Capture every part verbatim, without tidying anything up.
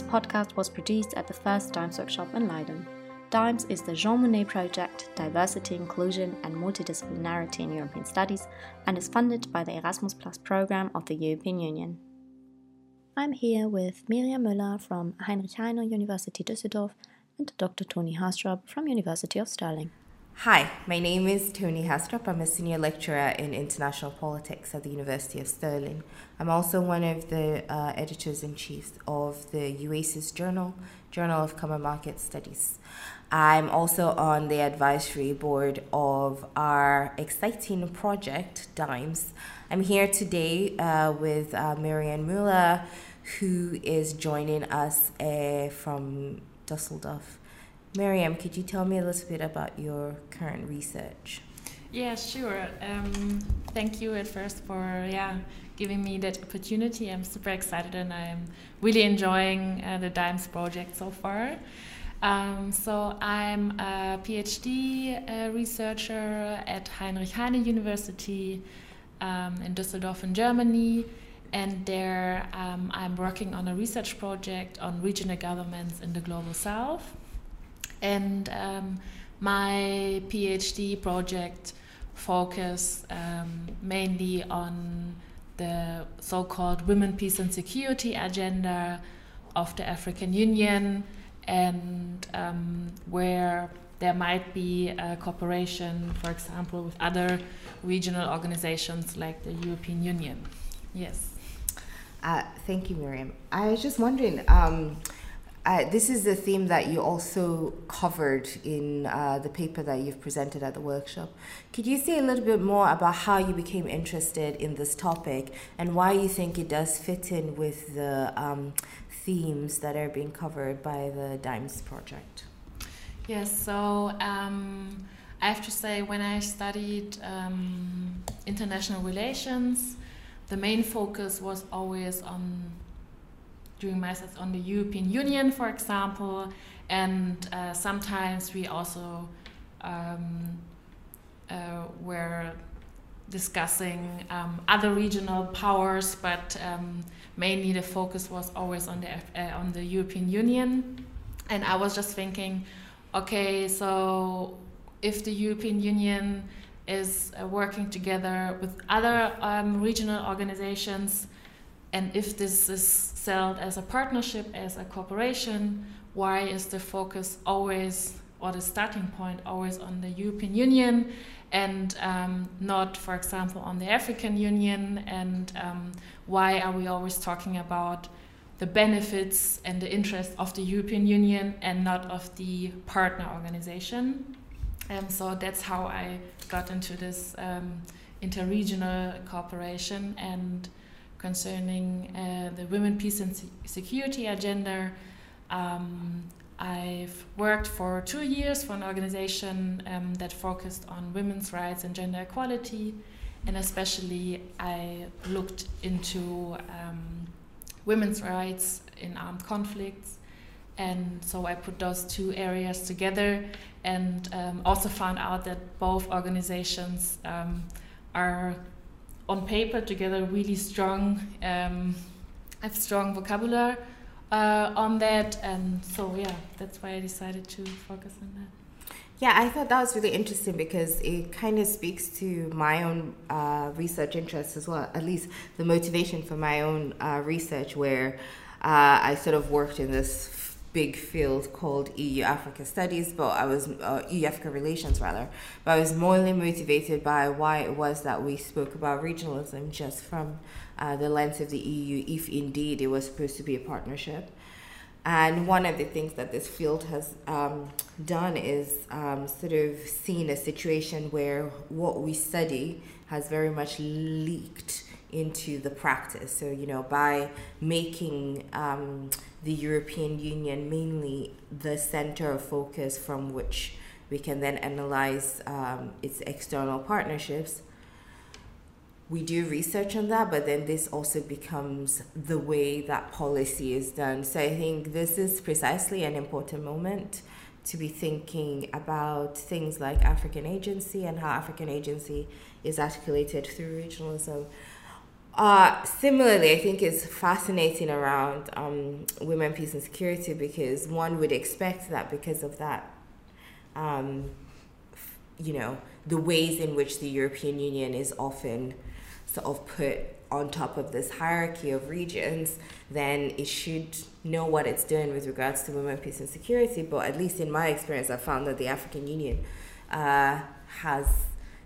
This podcast was produced at the first DIMES workshop in Leiden. DIMES is the Jean Monnet project, Diversity, Inclusion and Multidisciplinarity in European Studies, and is funded by the Erasmus Plus programme of the European Union. I'm here with Miriam Müller from Heinrich Heine University Düsseldorf and Doctor Toni Haastrup from University of Stirling. Hi, my name is Toni Haastrup. I'm a senior lecturer in international politics at the University of Stirling. I'm also one of the uh, editors-in-chief of the UASIS Journal, Journal of Common Market Studies. I'm also on the advisory board of our exciting project, DIMES. I'm here today uh, with uh, Miriam Müller, who is joining us uh, from Düsseldorf. Miriam, could you tell me a little bit about your current research? Yeah, sure. Um, thank you at first for yeah giving me that opportunity. I'm super excited and I'm really enjoying uh, the DIMES project so far. Um, so I'm a PhD uh, researcher at Heinrich Heine University um, in Düsseldorf in Germany. And there um, I'm working on a research project on regional governments in the Global South. And um, my PhD project focused um, mainly on the so-called Women, Peace and Security agenda of the African Union, and um, where there might be a cooperation, for example, with other regional organizations like the European Union. Yes. Uh, thank you, Miriam. I was just wondering, um, Uh, this is a theme that you also covered in uh, the paper that you've presented at the workshop. Could you say a little bit more about how you became interested in this topic and why you think it does fit in with the um, themes that are being covered by the DIMES project? Yes, so um, I have to say when I studied um, international relations, the main focus was always on doing my studies on the European Union, for example, and uh, sometimes we also um, uh, were discussing um, other regional powers, but um, mainly the focus was always on the uh, on the European Union. And I was just thinking, okay, so if the European Union is uh, working together with other um, regional organizations, and if this is sold as a partnership, as a cooperation, why is the focus always, or the starting point always, on the European Union and um, not, for example, on the African Union? And um, why are we always talking about the benefits and the interests of the European Union and not of the partner organization? And so that's how I got into this um, interregional cooperation. And concerning uh, the Women, Peace and Security agenda, um, I've worked for two years for an organization um, that focused on women's rights and gender equality, and especially I looked into um, women's rights in armed conflicts, and so I put those two areas together, and um, also found out that both organizations um, are on paper together really strong, um, have strong vocabulary uh, on that, and so yeah, that's why I decided to focus on that. Yeah, I thought that was really interesting because it kind of speaks to my own uh, research interests as well, at least the motivation for my own uh, research, where uh, I sort of worked in this big field called E U Africa Studies, but I was uh, E U Africa Relations rather. But I was morally motivated by why it was that we spoke about regionalism just from uh, the lens of the E U, if indeed it was supposed to be a partnership. And one of the things that this field has um, done is um, sort of seen a situation where what we study has very much leaked into the practice. So, you know, by making um, the European Union mainly the center of focus from which we can then analyze um, its external partnerships, we do research on that, but then this also becomes the way that policy is done. So I think this is precisely an important moment to be thinking about things like African agency and how African agency is articulated through regionalism. Uh, similarly, I think it's fascinating around um, women, peace and security, because one would expect that because of that, um, you know, the ways in which the European Union is often sort of put on top of this hierarchy of regions, then it should know what it's doing with regards to women, peace and security. But at least in my experience, I found that the African Union uh, has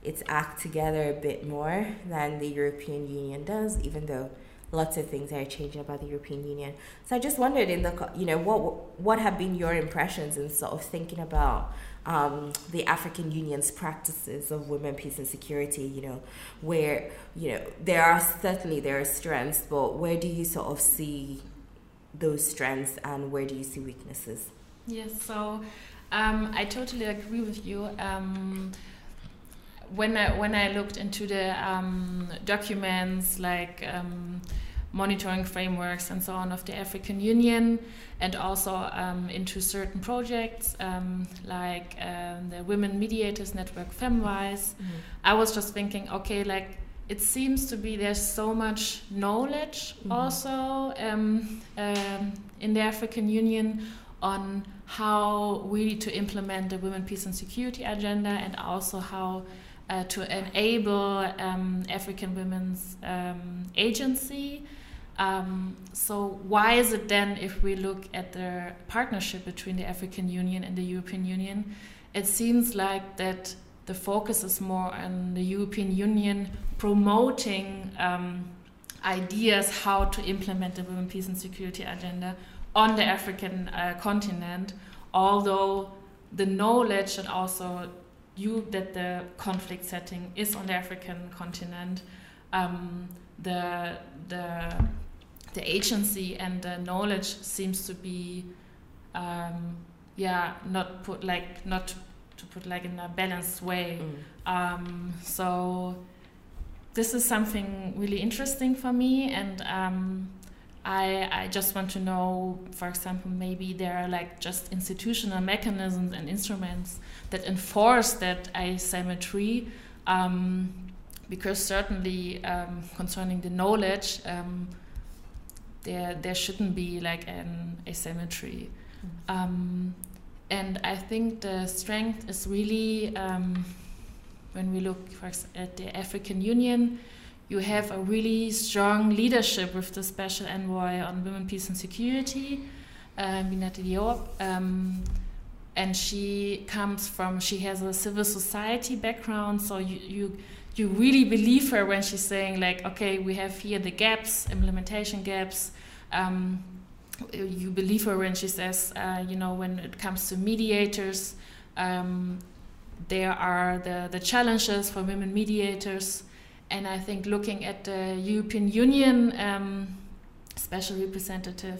its act together a bit more than the European Union does, even though lots of things are changing about the European Union. So I just wondered, in the you know, what what have been your impressions in sort of thinking about um, the African Union's practices of women, peace and security? You know, where you know there are certainly there are strengths, but where do you sort of see those strengths and where do you see weaknesses? Yes, so um, I totally agree with you. Um, when I when I looked into the um, documents like um, monitoring frameworks and so on of the African Union, and also um, into certain projects um, like um, the Women Mediators Network FemWise, mm-hmm. I was just thinking, okay, like it seems to be there's so much knowledge mm-hmm. also um, um, in the African Union on how really to implement the Women, Peace and Security agenda, and also how Uh, to enable um, African women's um, agency. Um, so why is it then, if we look at the partnership between the African Union and the European Union, it seems like that the focus is more on the European Union promoting um, ideas how to implement the Women, Peace and Security agenda on the African uh, continent, although the knowledge and also you that the conflict setting is on the African continent. Um, the the the agency and the knowledge seems to be, um, yeah, not put like not to put like in a balanced way. Mm. Um, so this is something really interesting for me, and um, I I just want to know, for example, maybe there are like just institutional mechanisms and instruments that enforce that asymmetry, um, because certainly um, concerning the knowledge, um, there there shouldn't be like an asymmetry. Mm-hmm. Um, and I think the strength is really um, when we look first at the African Union, you have a really strong leadership with the Special Envoy on Women, Peace and Security, uh, Minata Lioop. Um, And she comes from, she has a civil society background, so you, you you really believe her when she's saying like, okay, we have here the gaps, implementation gaps. Um, you believe her when she says, uh, you know, when it comes to mediators, um, there are the, the challenges for women mediators. And I think looking at the European Union um, special representative,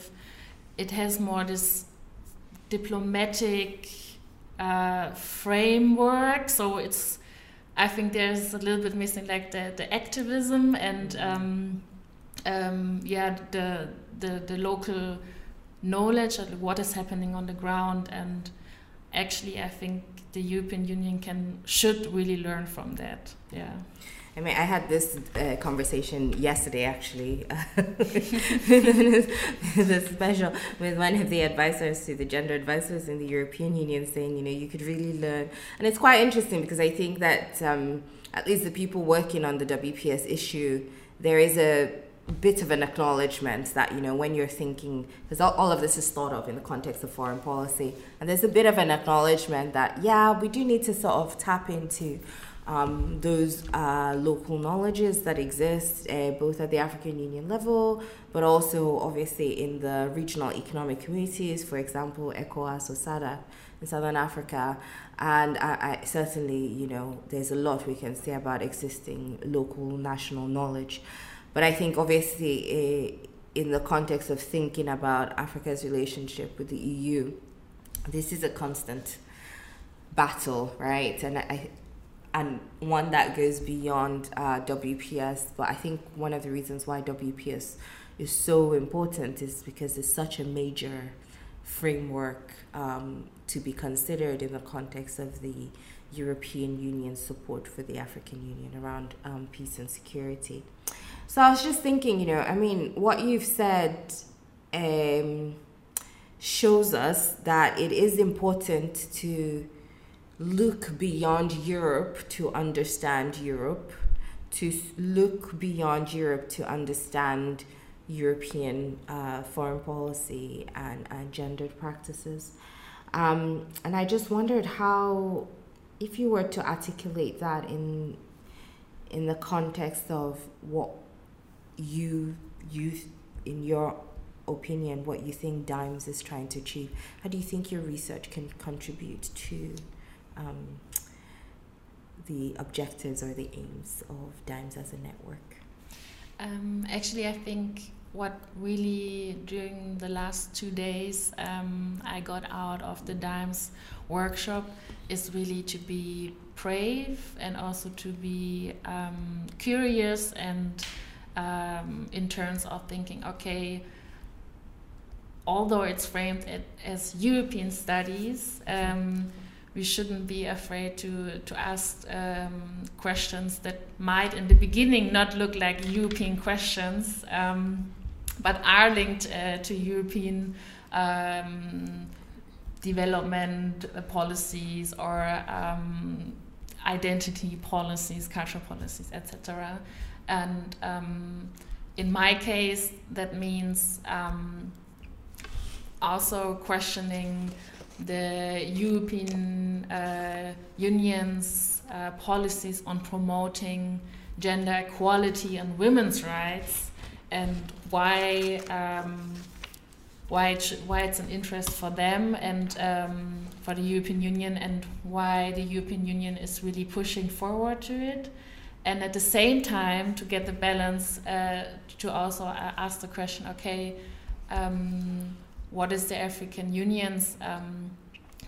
it has more this diplomatic uh, framework, so it's. I think there's a little bit missing, like the, the activism and um, um, yeah, the, the the local knowledge of what is happening on the ground. And actually, I think the European Union can should really learn from that. Yeah. I mean, I had this uh, conversation yesterday, actually, the special with one of the advisors to the gender advisors in the European Union, saying, you know, you could really learn. And it's quite interesting because I think that um, at least the people working on the W P S issue, there is a bit of an acknowledgement that, you know, when you're thinking, because all, all of this is thought of in the context of foreign policy, and there's a bit of an acknowledgement that, yeah, we do need to sort of tap into Um, those uh, local knowledges that exist uh, both at the African Union level, but also obviously in the regional economic communities, for example, ECOWAS or SADC in Southern Africa. And I, I certainly, you know, there's a lot we can say about existing local national knowledge. But I think obviously uh, in the context of thinking about Africa's relationship with the E U, this is a constant battle, right? And I And one that goes beyond uh, W P S. But I think one of the reasons why W P S is so important is because it's such a major framework um, to be considered in the context of the European Union support for the African Union around um, peace and security. So I was just thinking, you know, I mean, what you've said um, shows us that it is important to look beyond Europe to understand Europe, to look beyond Europe to understand European uh, foreign policy and, and gendered practices. Um, and I just wondered how, if you were to articulate that in in the context of what you, you in your opinion, what you think DIMES is trying to achieve, how do you think your research can contribute to um, the objectives or the aims of DIMES as a network? Um, actually, I think what really during the last two days um, I got out of the DIMES workshop is really to be brave and also to be um, curious and um, in terms of thinking, okay, although it's framed at, as European studies, um, we shouldn't be afraid to, to ask um, questions that might in the beginning not look like European questions, um, but are linked uh, to European um, development policies or um, identity policies, cultural policies, et cetera. And um, in my case, that means um, also questioning the European uh, Union's uh, policies on promoting gender equality and women's rights, and why um, why it sh why it's an interest for them and um, for the European Union, and why the European Union is really pushing forward to it, and at the same time to get the balance uh, to also ask the question, okay. Um, What is the African Union's um,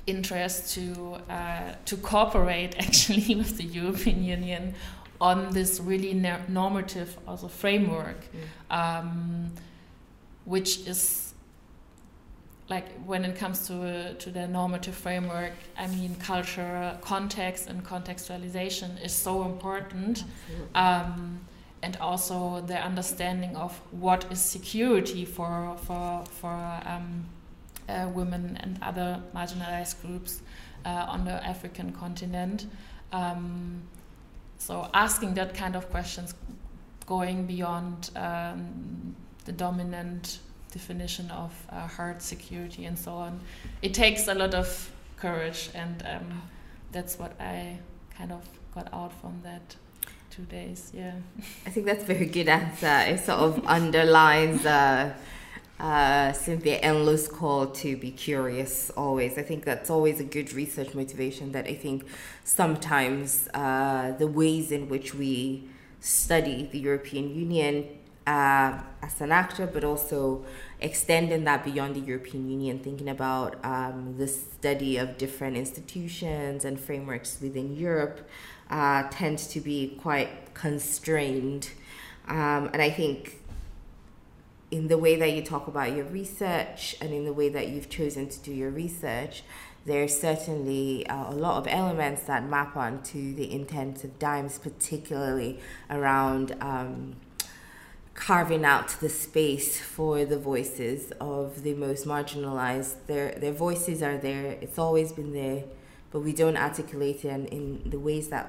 interest to uh, to cooperate actually with the European Union on this really normative also framework, mm. um, which is like when it comes to uh, to the normative framework, I mean culture, context, and contextualization is so important. Um, and also the understanding of what is security for for for um, uh, women and other marginalized groups uh, on the African continent. Um, so asking that kind of questions, going beyond um, the dominant definition of uh, hard security and so on, it takes a lot of courage, and um, that's what I kind of got out from that. Two days. Yeah, I think that's a very good answer. It sort of underlines uh, uh, Cynthia Enlow's call to be curious always. I think that's always a good research motivation, that I think sometimes uh, the ways in which we study the European Union uh, as an actor, but also extending that beyond the European Union, thinking about um, the study of different institutions and frameworks within Europe, Uh, tends to be quite constrained. Um, and I think in the way that you talk about your research and in the way that you've chosen to do your research, there's certainly uh, a lot of elements that map onto the intent of DIMES, particularly around um, carving out the space for the voices of the most marginalized. Their, their voices are there, it's always been there, but we don't articulate it in, in the ways that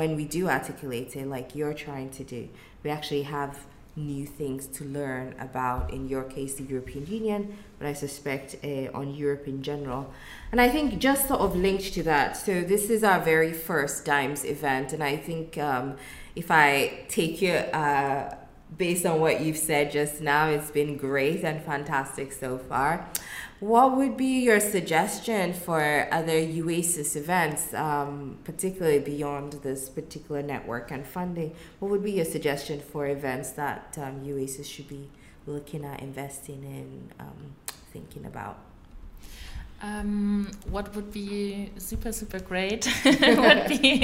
when we do articulate it, like you're trying to do, we actually have new things to learn about, in your case, the European Union, but I suspect uh, on Europe in general. And I think just sort of linked to that, so this is our very first DIMES event, and I think um, if I take you, uh, based on what you've said just now, it's been great and fantastic so far. What would be your suggestion for other UASIS events, um, particularly beyond this particular network and funding? What would be your suggestion for events that um, UASIS should be looking at, investing in, um, thinking about? Um, what would be super, super great would be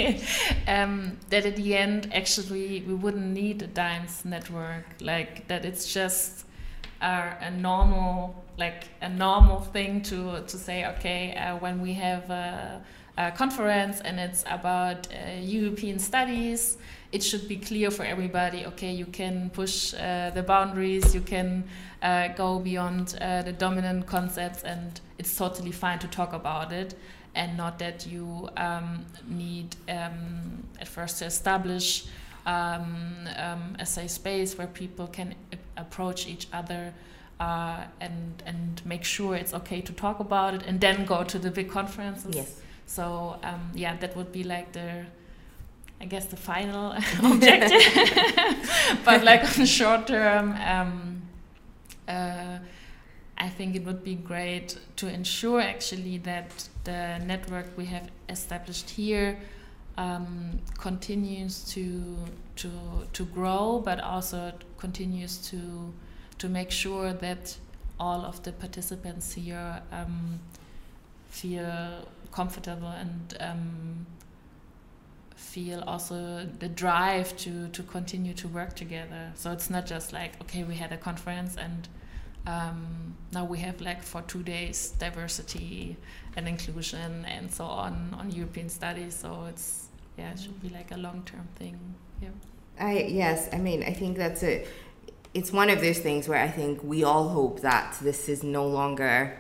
um, that at the end, actually, we wouldn't need a DIMES network, like that it's just uh, a normal... like a normal thing to, to say, okay, uh, when we have a, a conference and it's about uh, European studies, it should be clear for everybody, okay, you can push uh, the boundaries, you can uh, go beyond uh, the dominant concepts, and it's totally fine to talk about it, and not that you um, need um, at first to establish um, um, a safe space where people can approach each other uh, and, and make sure it's okay to talk about it, and then go to the big conferences. Yes. So um, yeah, that would be like the, I guess, the final objective. But like on the short term, um, uh, I think it would be great to ensure actually that the network we have established here um, continues to to to grow, but also continues to to make sure that all of the participants here um, feel comfortable and um, feel also the drive to to continue to work together. So it's not just like, okay, we had a conference and um, now we have like for two days diversity and inclusion and so on on European studies. So it's, yeah, it should be like a long-term thing. Yeah. I yes, I mean, I think that's it. It's one of those things where I think we all hope that this is no longer.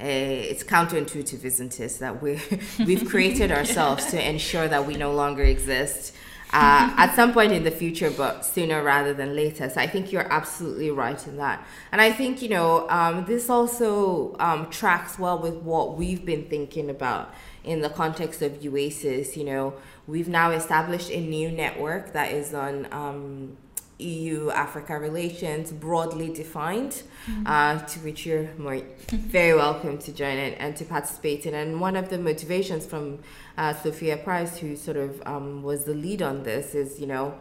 Uh, it's counterintuitive, isn't it, that we we've created ourselves yeah. to ensure that we no longer exist uh, at some point in the future, but sooner rather than later. So I think you're absolutely right in that, and I think, you know, um, this also um, tracks well with what we've been thinking about in the context of UASIS. You know, we've now established a new network that is on. Um, E U-Africa relations, broadly defined, mm-hmm. uh, to which you're more, very welcome to join it and to participate in. And one of the motivations from uh, Sophia Price, who sort of um, was the lead on this, is, you know,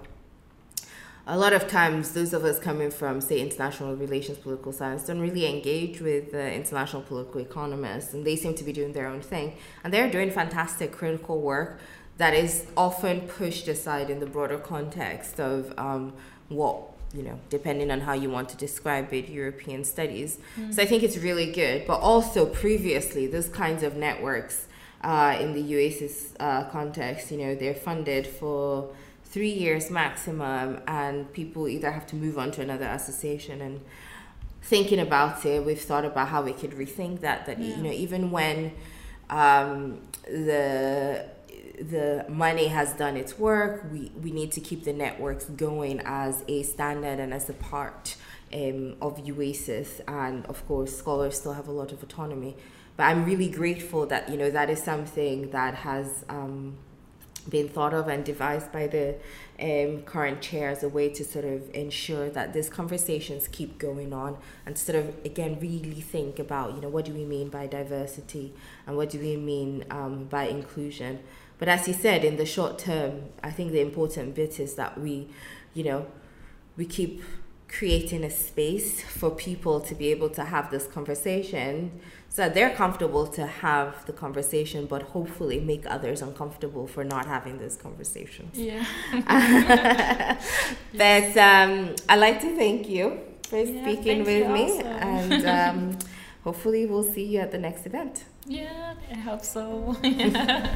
a lot of times those of us coming from, say, international relations, political science, don't really engage with uh, international political economists, and they seem to be doing their own thing. And they're doing fantastic critical work that is often pushed aside in the broader context of um, what, you know, depending on how you want to describe it, European studies. Mm. So I think it's really good. But also previously, those kinds of networks uh, in the UASIS uh, context, you know, they're funded for three years maximum, and people either have to move on to another association. And thinking about it, we've thought about how we could rethink that, that, yeah. you know, even when um, the... the money has done its work, we we need to keep the networks going as a standard and as a part um, of UASIS. And of course, scholars still have a lot of autonomy, but I'm really grateful that, you know, that is something that has um, been thought of and devised by the um, current chair as a way to sort of ensure that these conversations keep going on, and sort of again really think about, you know, what do we mean by diversity and what do we mean um, by inclusion. But as you said, in the short term, I think the important bit is that we, you know, we keep creating a space for people to be able to have this conversation, so that they're comfortable to have the conversation, but hopefully make others uncomfortable for not having those conversations. Yeah. But um, I'd like to thank you for yeah, speaking with me. Also. And um, hopefully we'll see you at the next event. Yeah, I hope so. Yeah.